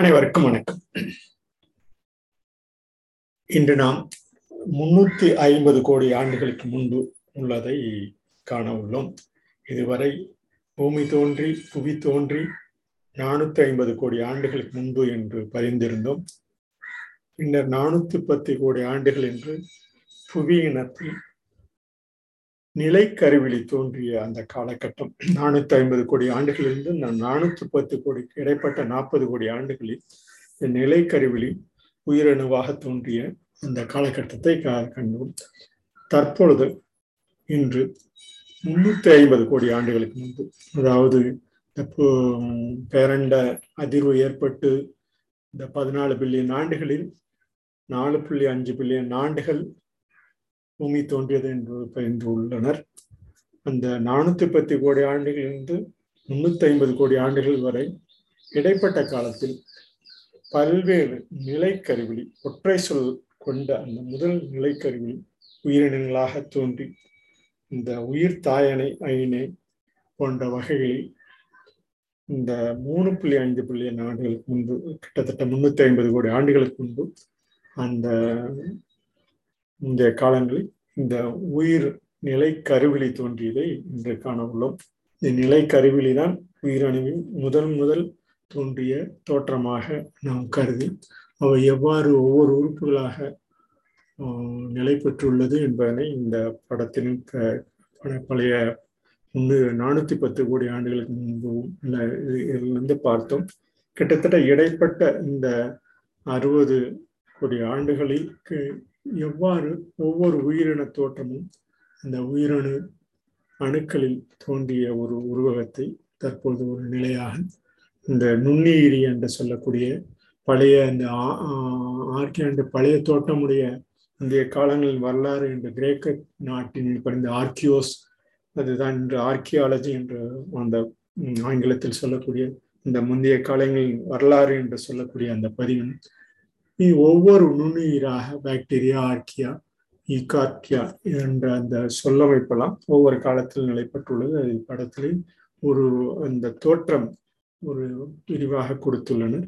அனைவருக்கும் வணக்கம். இன்று நாம் 350 கோடி ஆண்டுகளுக்கு முன்பு உள்ளதை காண உள்ளோம். இதுவரை பூமி தோன்றி புவி தோன்றி 450 கோடி ஆண்டுகளுக்கு முன்பு என்று பரிந்திருந்தோம். பின்னர் 410 கோடி ஆண்டுகள் என்று புவி இனத்தில் நிலை கருவிழி தோன்றிய அந்த காலகட்டம். 450 கோடி ஆண்டுகளிலிருந்து 410 கோடிக்கு இடைப்பட்ட 40 கோடி ஆண்டுகளில் இந்த நிலை கருவிழி உயிரணுவாக தோன்றிய அந்த காலகட்டத்தை கண்டோம். தற்பொழுது இன்று 350 கோடி ஆண்டுகளுக்கு முன்பு, அதாவது பேரண்ட அதிர்வு ஏற்பட்டு இந்த 14 பில்லியன் ஆண்டுகளில் 4.5 பில்லியன் ஆண்டுகள் பூமி தோன்றியது என்று பயின்று உள்ளனர். அந்த 410 கோடி ஆண்டுகளிலிருந்து 350 கோடி ஆண்டுகள் வரை இடைப்பட்ட காலத்தில் பல்வேறு நிலைக்கருவிலி, ஒற்றை சொல் கொண்ட அந்த முதல் நிலைக்கருவிலி உயிரினங்களாக தோன்றி இந்த உயிர் தாயணை அயனை போன்ற வகைகளில் இந்த 3.5 பில்லியன் ஆண்டுகளுக்கு முன்பு, கிட்டத்தட்ட 350 கோடி ஆண்டுகளுக்கு முன்பு அந்த முந்தைய காலங்களில் இந்த உயிர் நிலை கருவிலி தோன்றியதை இன்று காண உள்ளோம். இந்த நிலை கருவிலி தான் உயிரணுவின் முதல் தோன்றிய தோற்றமாக நாம் கருதி அவை எவ்வாறு ஒவ்வொரு உறுப்புகளாக நிலை பெற்றுள்ளது என்பதனை இந்த படத்தின் பழைய 410 கோடி ஆண்டுகளுக்கு முன்பு பார்த்தோம். கிட்டத்தட்ட இடைப்பட்ட இந்த 60 கோடி ஆண்டுகளுக்கு எவ்வாறு ஒவ்வொரு உயிரின தோற்றமும் அந்த உயிரணு அணுக்களில் தோன்றிய ஒரு உருவகத்தை தற்போது ஒரு நிலையாக இந்த நுண்ணுயிரி என்று சொல்லக்கூடிய பழைய இந்த ஆர்க்கியாண்டு பழைய தோற்றமுடைய இந்திய காலங்களின் வரலாறு என்ற கிரேக்க நாட்டின் படிந்த ஆர்கியோஸ், அதுதான் இன்று ஆர்கியாலஜி என்று அந்த ஆங்கிலத்தில் சொல்லக்கூடிய இந்த முந்தைய காலங்களின் வரலாறு என்று சொல்லக்கூடிய அந்த பதிவும் ஒவ்வொரு நுண்ணுயிராக பாக்டீரியா, ஆர்க்கியா, ஈகார்கியா என்ற அந்த சொல்லமைப்பெல்லாம் ஒவ்வொரு காலத்தில் நிலைப்பட்டுள்ளது. அது படத்திலே ஒரு அந்த தோற்றம் ஒரு விரிவாக கொடுத்துள்ளனர்.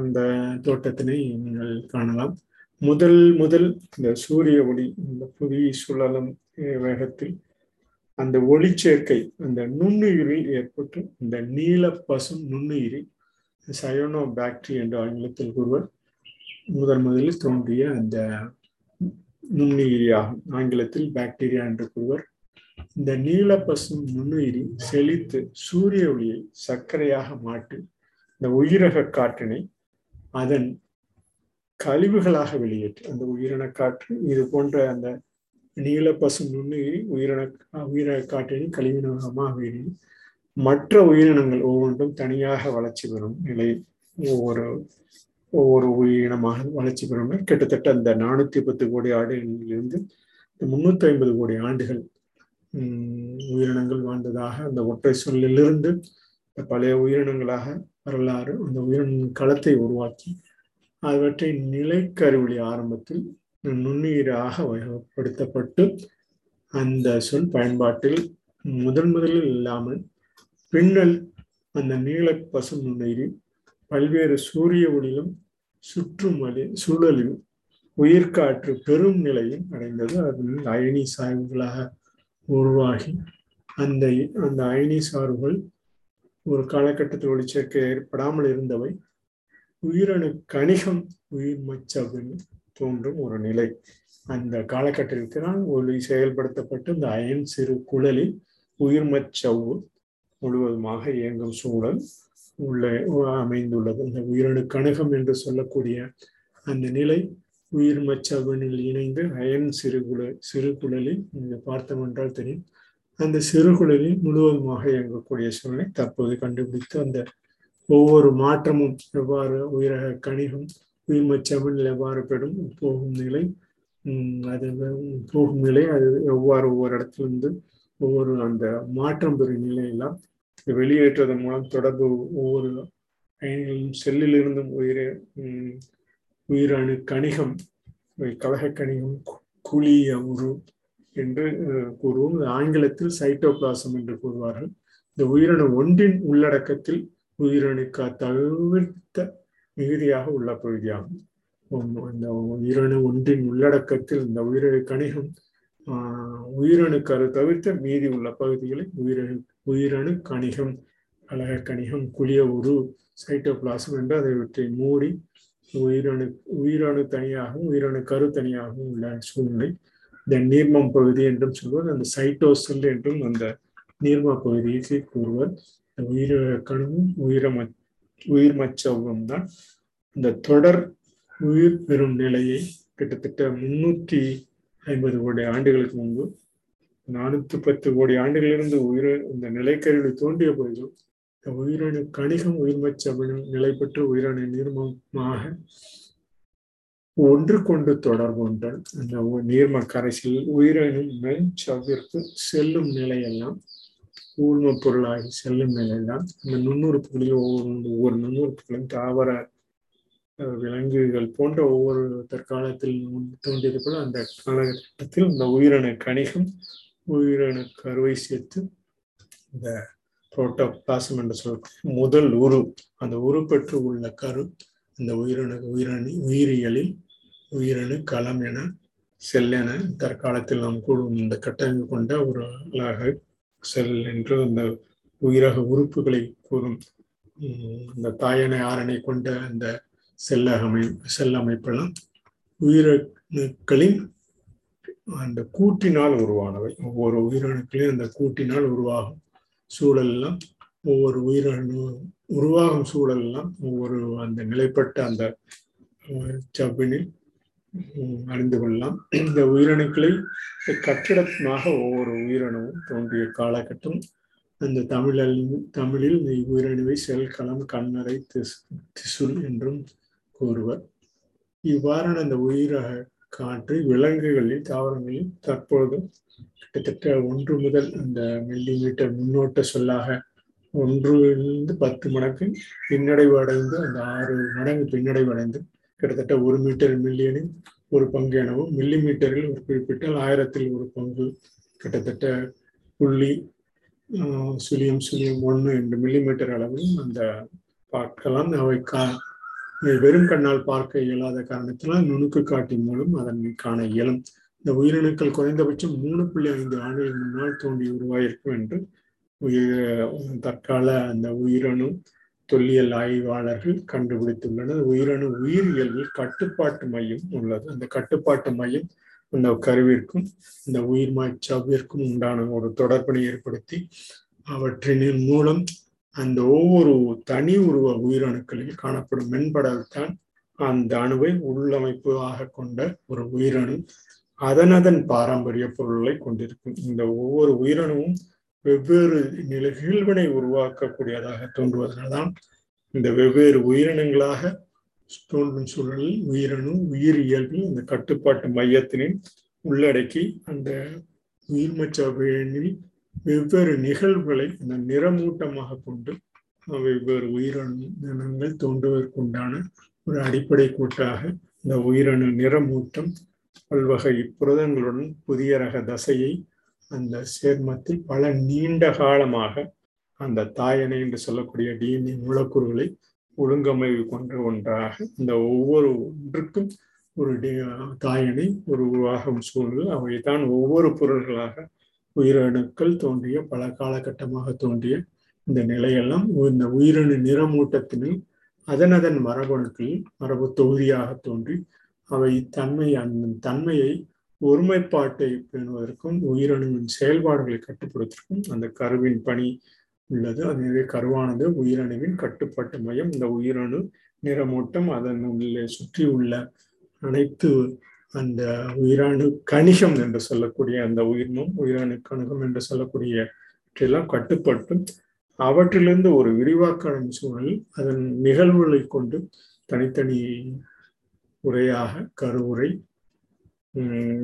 அந்த தோற்றத்தினை நீங்கள் காணலாம். முதல் இந்த சூரிய ஒளி இந்த புவி சுழலும் வேகத்தில் அந்த ஒளி சேர்க்கை அந்த நுண்ணுயிரில் ஏற்பட்டு இந்த நீல பசும் நுண்ணுயிரி சயோனோ பாக்டீரியா என்ற ஆங்கிலத்தில் கூறுவர் முதலில் தோன்றிய அந்த நுண்ணுயிரியாகும். ஆங்கிலத்தில் பாக்டீரியா என்று கூறுவர். இந்த நீலப்பசும் நுண்ணுயிரி செழித்து சூரிய ஒளியை சர்க்கரையாக மாற்றி இந்த உயிரக காற்றினை அதன் கழிவுகளாக வெளியேற்றி அந்த உயிரின காற்று இது போன்ற அந்த நீலப்பசும் நுண்ணுயிரி உயிரக காற்றினை கழிவுநகமாக வெளியே மற்ற உயிரினங்கள் ஒவ்வொன்றும் தனியாக வளர்ச்சி பெறும் நிலை ஒவ்வொரு உயிரினமாக வளர்ச்சி பெறும். கிட்டத்தட்ட அந்த 410 கோடி ஆண்டுகளிலிருந்து 350 கோடி ஆண்டுகள் உயிரினங்கள் வாழ்ந்ததாக அந்த ஒற்றை சொல்லிலிருந்து பழைய உயிரினங்களாக வரலாறு அந்த உயிரின களத்தை உருவாக்கி அவற்றை நிலைக்கருவிலி ஆரம்பத்தில் நுண்ணுயிராக வகைப்படுத்தப்பட்டு அந்த சொல் பயன்பாட்டில் முதலில் இல்லாமல் பின்னல் அந்த நீல பசு நுண்ணுயிரி பல்வேறு சூரிய ஒளியிலும் சூழலில் உயிர்காற்று பெரும் நிலையும் அடைந்தது. அதில் அயனி சாய்வுகளாக உருவாகி அந்த அயனி சார்புகள் ஒரு காலகட்டத்தில் ஒளிச்சேர்க்கை ஏற்படாமல் இருந்தவை உயிரணு கணிகம் உயிர் மச்சம் தோன்றும் ஒரு நிலை அந்த காலகட்டத்தில்தான் ஒளி செயல்படுத்தப்பட்டு இந்த அயன் சிறு குழலில் உயிர் மச்சவு முழுவதுமாக இயங்கும் சூழல் உள்ள அமைந்துள்ளது. இந்த உயிரணு கணகம் என்று சொல்லக்கூடிய அந்த நிலை உயிர்மச்சவனில் இணைந்து அயன் சிறுகுழலில் நீங்கள் பார்த்தோம் என்றால் தெரியும். அந்த சிறுகுழலில் முழுவதுமாக இயங்கக்கூடிய சூழலை தற்போது கண்டுபிடித்து அந்த ஒவ்வொரு மாற்றமும் எவ்வாறு உயிரக கணிகம் உயிர்மச்சவனில் எவ்வாறு பெறும் போகும் நிலை அது எவ்வாறு ஒவ்வொரு இடத்துலேருந்து ஒவ்வொரு அந்த மாற்றம் பெறும் நிலையெல்லாம் வெளியேற்றுவதன் மூலம் தொடர்பு ஒவ்வொரு அயன்களின் செல்லிலிருந்தும் உயிரணு கணிகம் கழக கணிகம் குளிய உரு என்று கூறுவோம். ஆங்கிலத்தில் சைட்டோபிளாசம் என்று கூறுவார்கள். இந்த உயிரணு ஒன்றின் உள்ளடக்கத்தில் உயிரணுக்க தவிர்த்த மிகுதியாக உள்ள பகுதியாகும். இந்த உயிரணு ஒன்றின் உள்ளடக்கத்தில் இந்த உயிரணு கணிகம் உயிரணு கரு தவிர்த்த மீதி உள்ள பகுதிகளை உயிரணு கணிகம், அழக கணிகம், குளிய உரு, சைட்டோபிளாசம் என்று அதை இவற்றை மூடி உயிரணு தனியாகவும் உயிரணு கரு தனியாகவும் உள்ள சூழ்நிலை இந்த நீர்மம் பகுதி என்றும் சொல்வது. அந்த சைட்டோசெல் என்றும் அந்த நீர்ம பகுதியை கூறுவர். இந்த உயிரணுவும் உயிர்மச்சவ்வும் தான் இந்த தொடர் உயிர் பெறும் நிலையை கிட்டத்தட்ட 350 கோடி ஆண்டுகளுக்கு முன்பு 410 கோடி ஆண்டுகளிலிருந்து இந்த நிலைக்கருவி தோன்றிய போதிலும் இந்த உயிரணு கணிகம் உயிர்மச்சவ்வினும் நிலை பெற்று உயிரணு நீர்மமாக ஒன்று கொண்டு தொடர்பு ஒன்றல் அந்த நீர்ம கரைசலில் உயிரணும் மென்சவ்விற்கு செல்லும் நிலையெல்லாம் ஊழ்ம பொருளாகி செல்லும் நிலையெல்லாம் அந்த நுண்ணுறுப்புகளையும் ஒவ்வொரு நுண்ணுறுப்புகளும் தாவர விலங்குகள் போன்ற ஒவ்வொரு தற்காலத்தில் தோன்றியது போல அந்த காலகட்டத்தில் இந்த உயிரணு கணிகம் உயிரணு கருவை சேர்த்து இந்த புரோட்டோபிளாசம் என்று சொல்ல முதல் உரு அந்த உரு பெற்று உள்ள கரு இந்த உயிரியலில் உயிரணு களம் என செல் என தற்காலத்தில் நாம் கூடும் இந்த கட்டமைப்பு கொண்ட ஒரு அழகாக செல் என்று அந்த உயிரக உறுப்புகளை கூறும் இந்த தாயணை ஆரணை கொண்ட அந்த செல் அமைப்பெல்லாம் உயிரணுக்களின் அந்த கூட்டினால் உருவானவை. ஒவ்வொரு உயிரணுக்களின் அந்த கூட்டினால் உருவாகும் சூழலெல்லாம் ஒவ்வொரு உயிரணு உருவாகும் சூழலெல்லாம் ஒவ்வொரு அந்த நிலைப்பட்ட அந்த சவ்வினில் அறிந்து கொள்ளலாம். இந்த உயிரணுக்களை கட்டிடமாக ஒவ்வொரு உயிரணுவும் தோன்றிய காலகட்டம் அந்த தமிழில் உயிரணுவை செல்களம் கண்ணறை திசுல் என்றும் கூறுவர். இவ்வாறான அந்த உயிரக காற்று விலங்குகளில் தாவரங்களில் தற்பொழுது கிட்டத்தட்ட 1 முதல் அந்த மில்லிமீட்டர் முன்னோட்ட சொல்லாக 1 இலிருந்து 10 மடங்கு பின்னடைவு அடைந்து அந்த 6 மடங்கு பின்னடைவு அடைந்து கிட்டத்தட்ட 1 மீட்டர் மில்லியனில் 1 பங்கு எனவும் மில்லிமீட்டரில் ஒரு குறிப்பிட்டால் 1000ல் 1 பங்கு கிட்டத்தட்ட 0.01 என்று மில்லிமீட்டர் அளவிலும் அந்த பார்க்கலாம். அவை வெறும் கண்ணால் பார்க்க இயலாத காரணத்தினால் நுணுக்கு காட்டி மூலம் அதனை காண இயலும். இந்த உயிரணுக்கள் குறைந்தபட்சம் 3.5 ஆண்டுகள் முன்னால் தோண்டி உருவாயிருக்கும் என்று தற்கால அந்த உயிரணு தொல்லியல் ஆய்வாளர்கள் கண்டுபிடித்துள்ளனர். உயிரணு உயிரியலில் கட்டுப்பாட்டு மையம் உள்ளது. அந்த கட்டுப்பாட்டு மையம் அந்த கருவிற்கும் இந்த உயிர்மச்சவ்விற்கும் உண்டான ஒரு தொடர்பினை ஏற்படுத்தி அவற்றின் மூலம் அந்த ஒவ்வொரு தனி உருவ உயிரணுக்களில் காணப்படும் மென்படல்தான் அந்த அணுவை உள்ளமைப்பு ஆக கொண்ட ஒரு உயிரணு அதனதன் பாரம்பரிய பொருளை கொண்டிருக்கும். இந்த ஒவ்வொரு உயிரணுவும் வெவ்வேறு நிகழ்வினை உருவாக்கக்கூடியதாக தோன்றுவதனால்தான் இந்த வெவ்வேறு உயிரினங்களாக தோன்றும் சூழலில் உயிரணு உயிரியல்பில் இந்த கட்டுப்பாட்டு மையத்தினை உள்ளடக்கி அந்த உயிர்மச்சவ்வினில் வெவ்வேறு நிகழ்வுகளை அந்த நிறமூட்டமாக கொண்டு வெவ்வேறு உயிரினங்கள் தோன்றுவதற்குண்டான ஒரு அடிப்படை கூட்டாக இந்த உயிரணு நிறமூட்டம் பல்வகை புரதங்களுடன் புதிய ரக தசையை அந்த சேர்மத்தில் பல நீண்ட காலமாக அந்த தாயணை என்று சொல்லக்கூடிய டிஎன்ஏ மூலக்கூறுகளை ஒழுங்கமைவு கொண்ட ஒன்றாக இந்த ஒவ்வொரு ஒன்றுக்கும் ஒரு தாயணை ஒரு உருவாகும் சூழல் அவைதான் ஒவ்வொரு பொருள்களாக உயிரணுக்கள் தோன்றிய பல காலகட்டமாக தோன்றிய இந்த நிலையெல்லாம் இந்த உயிரணு நிறமூட்டத்தினில் அதனதன் மரபணுக்களில் மரபு தொகுதியாக தோன்றி அவை தன்மையை ஒருமைப்பாட்டை பேணுவதற்கும் உயிரணுவின் செயல்பாடுகளை கட்டுப்படுவதற்கும் அந்த கருவின் பணி உள்ளது. அதே கருவானது உயிரணுவின் கட்டுப்பாட்டு மையம். இந்த உயிரணு நிறமூட்டம் அதன் உள்ளே சுற்றி உள்ள அனைத்து அந்த உயிரணு கணிகம் என்று சொல்லக்கூடிய அந்த உயிரணு கணிகம் என்று சொல்லக்கூடிய எல்லாம் கட்டுப்பட்டு அவற்றிலிருந்து ஒரு விரிவாக்கம் சூழலில் அதன் நிகழ்வுகளை கொண்டு தனித்தனி உரையாக கருவுரை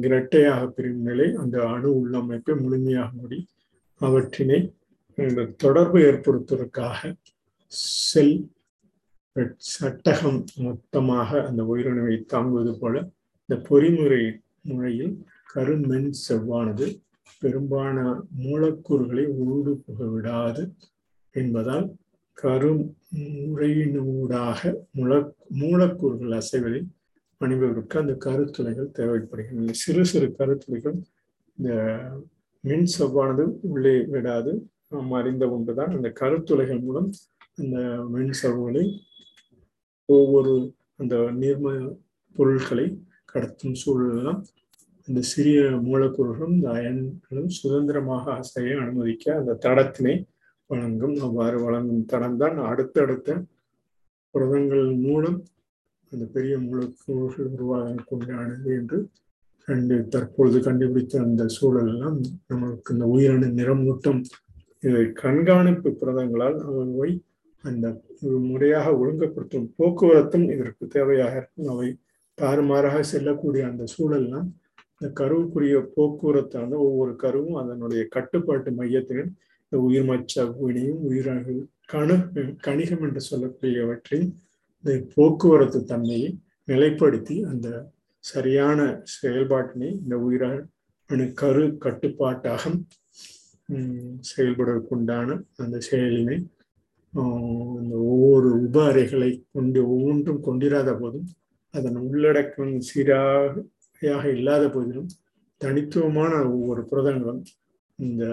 இரட்டையாக பிரியும் நிலை அந்த அணு உள்ளமைப்பை முழுமையாக மூடி அவற்றினை இந்த தொடர்பு ஏற்படுத்துவதற்காக செல் சட்டகம் மொத்தமாக அந்த உயிரணுவை தாங்குவது போல இந்த பொறிமுறையில் கருமென் செவ்வானது பெரும்பாலான மூலக்கூறுகளை ஊடுபுக விடாது என்பதால் கரும் உரையினூடாக மூலக்கூறுகள் அசைவதை பணிபுரிக்க அந்த கருத்துளைகள் தேவைப்படுகின்றன. சிறு சிறு கருத்துளைகள் இந்த மின் சவ்வானது உள்ளே விடாது, நாம் அறிந்த ஒன்றுதான். அந்த கருத்துளைகள் மூலம் அந்த மின் சவ்வுகளை ஒவ்வொரு அந்த நீர்ம பொருட்களை கடத்தும் சூழலாம். இந்த சிறிய மூலக்கூறுகளும் இந்த அயன்களும் சுதந்திரமாக அசைய அனுமதிக்க அந்த தடத்தினை வழங்கும். அவ்வாறு வழங்கும் தடம்தான் அடுத்தடுத்த புரதங்கள் மூலம் அந்த பெரிய மூலக்கூறுகள் உருவாகக்கூடியது என்று தற்பொழுது கண்டுபிடித்த அந்த சூழல் எல்லாம் நம்மளுக்கு இந்த உயிரணு நிறமூட்டம் இதை கண்காணிப்பு புரதங்களால் அவை அந்த முறையாக ஒழுங்குபடுத்தும் போக்குவரத்தும் இதற்கு தேவையாக இருக்கும். அவை தாறுமாறாக செல்லக்கூடிய அந்த சூழல்லாம் இந்த கருவுக்குரிய போக்குவரத்தான ஒவ்வொரு கருவும் அதனுடைய கட்டுப்பாட்டு மையத்தினர் இந்த உயிர் மச்சவினையும் உயிராக கணிகம் என்று சொல்லக்கூடியவற்றின் இந்த போக்குவரத்து தன்மையை நிலைப்படுத்தி அந்த சரியான செயல்பாட்டினை இந்த உயிரணு கரு கட்டுப்பாட்டாக செயல்படுவதற்குண்டான அந்த செயலினை அந்த ஒவ்வொரு உப அறைகளை கொண்டு ஒவ்வொன்றும் கொண்டிராத போதும் அதன் உள்ளடக்கம் சீராக இல்லாத போதிலும் தனித்துவமான ஒவ்வொரு புரதங்களும் இந்த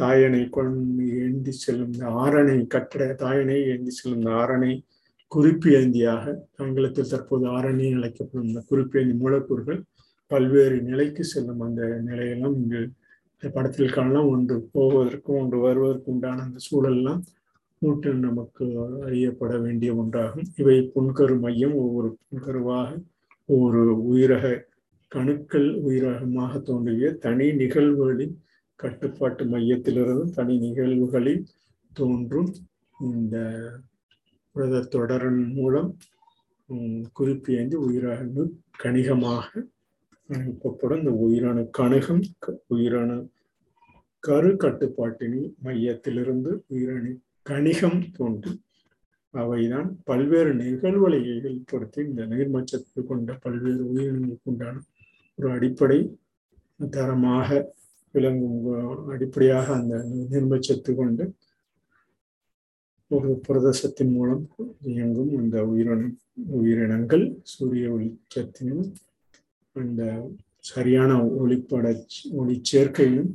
தாயனை கொண்டு ஏந்தி செல்லும் இந்த ஆரணை கட்டட தாயனை ஏந்தி செல்லும் இந்த ஆரணை குறிப்பேந்தியாக ஆங்கிலத்தில் தற்போது ஆரணி அழைக்கப்படும் இந்த குறிப்பேந்தி மூலக்கூறுகள் பல்வேறு நிலைக்கு செல்லும் அந்த நிலையெல்லாம் இங்கு படத்தில் காணலாம். ஒன்று போவதற்கும் ஒன்று வருவதற்கு உண்டான அந்த சூழல்லாம் நூற்று நமக்கு அறியப்பட வேண்டிய ஒன்றாகும். இவை புன்கரு மையம் ஒவ்வொரு புன்கருவாக ஒவ்வொரு உயிரக கணுக்கள் உயிரகமாக தோன்றிய தனி நிகழ்வுகளின் கட்டுப்பாட்டு மையத்திலிருந்து தனி நிகழ்வுகளில் தோன்றும் இந்த புரத தொடரன் மூலம் குறிப்பேந்தி உயிரணு கணிகமாக அனுப்பப்படும் இந்த உயிரணு கணிகம் உயிரணு கரு கட்டுப்பாட்டின் மையத்திலிருந்து உயிரணு கணிகம் தோன்றி அவைதான் பல்வேறு நிகழ்வுகளை ஏற்படுத்தி இந்த நீர்மச்சத்து கொண்ட பல்வேறு உயிரினங்களுக்கு உண்டான ஒரு அடிப்படை தரமாக விளங்கும் அடிப்படையாக அந்த நீர்மச்சத்து கொண்டு ஒரு புரதசத்தின் மூலம் இயங்கும் இந்த உயிரினங்கள் சூரிய ஒளிச்சத்தினும் அந்த சரியான ஒளி சேர்க்கையும்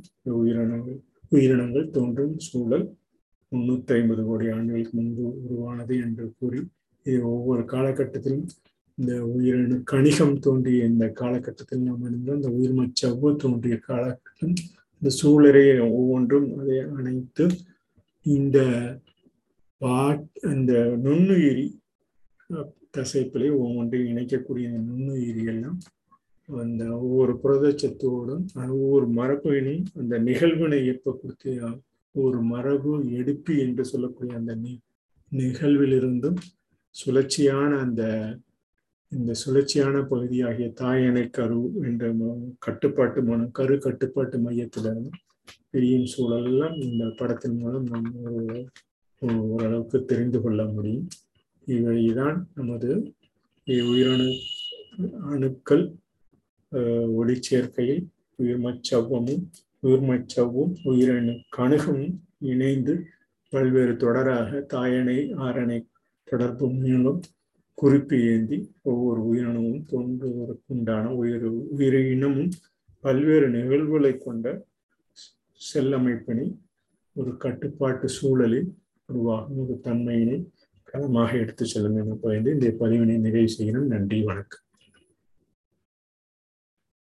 உயிரினங்கள் தோன்றும் சூழல் 350 கோடி ஆண்டுகளுக்கு முன்பு உருவானது என்று கூறி இது ஒவ்வொரு காலகட்டத்திலும் இந்த உயிரணு கணிகம் தோன்றிய இந்த காலகட்டத்தில் நாம் இருந்த அந்த உயிர்மச்சவ்வு தோன்றிய காலகட்டம் இந்த சூழலையே ஒவ்வொன்றும் அதை அணைத்து இந்த அந்த நுண்ணுயிரி தசைப்பிலை ஒவ்வொன்றையும் இணைக்கக்கூடிய இந்த நுண்ணுயிரியெல்லாம் அந்த ஒவ்வொரு புரதச்சத்தோடும் ஒவ்வொரு மரபுகளும் அந்த நிகழ்வினை ஏற்ப கொடுத்த ஒரு மரபு எடுப்பி என்று சொல்லக்கூடிய அந்த நிகழ்விலிருந்தும் சுழற்சியான இந்த சுழற்சியான பகுதியாகிய தாயணை கரு என்ற கட்டுப்பாட்டு மூலம் கரு கட்டுப்பாட்டு மையத்திலிருந்து பிரியும் சூழலெல்லாம் இந்த படத்தின் மூலம் நாம் ஓரளவுக்கு தெரிந்து கொள்ள முடியும். இவைதான் நமது உயிரணு அணுக்கள் ஒளிச்சேர்க்கையில் உயிர்மச்சவ்வும் உயிரணு கணுகமும் இணைந்து பல்வேறு தொடராக தாயணை ஆரணை தொடர்பு மூலம் குறிப்பு ஏந்தி ஒவ்வொரு உயிரினமும் தோன்றுவதற்குண்டான உயிரினமும் பல்வேறு நிகழ்வுகளை கொண்ட செல்லமைப்பினை ஒரு கட்டுப்பாட்டு சூழலில் உருவாகும் ஒரு தன்மையினை களமாக எடுத்து செல்லும் என பயின்று இந்த பதிவினை நிறைவு செய்கிறோம். நன்றி, வணக்கம்.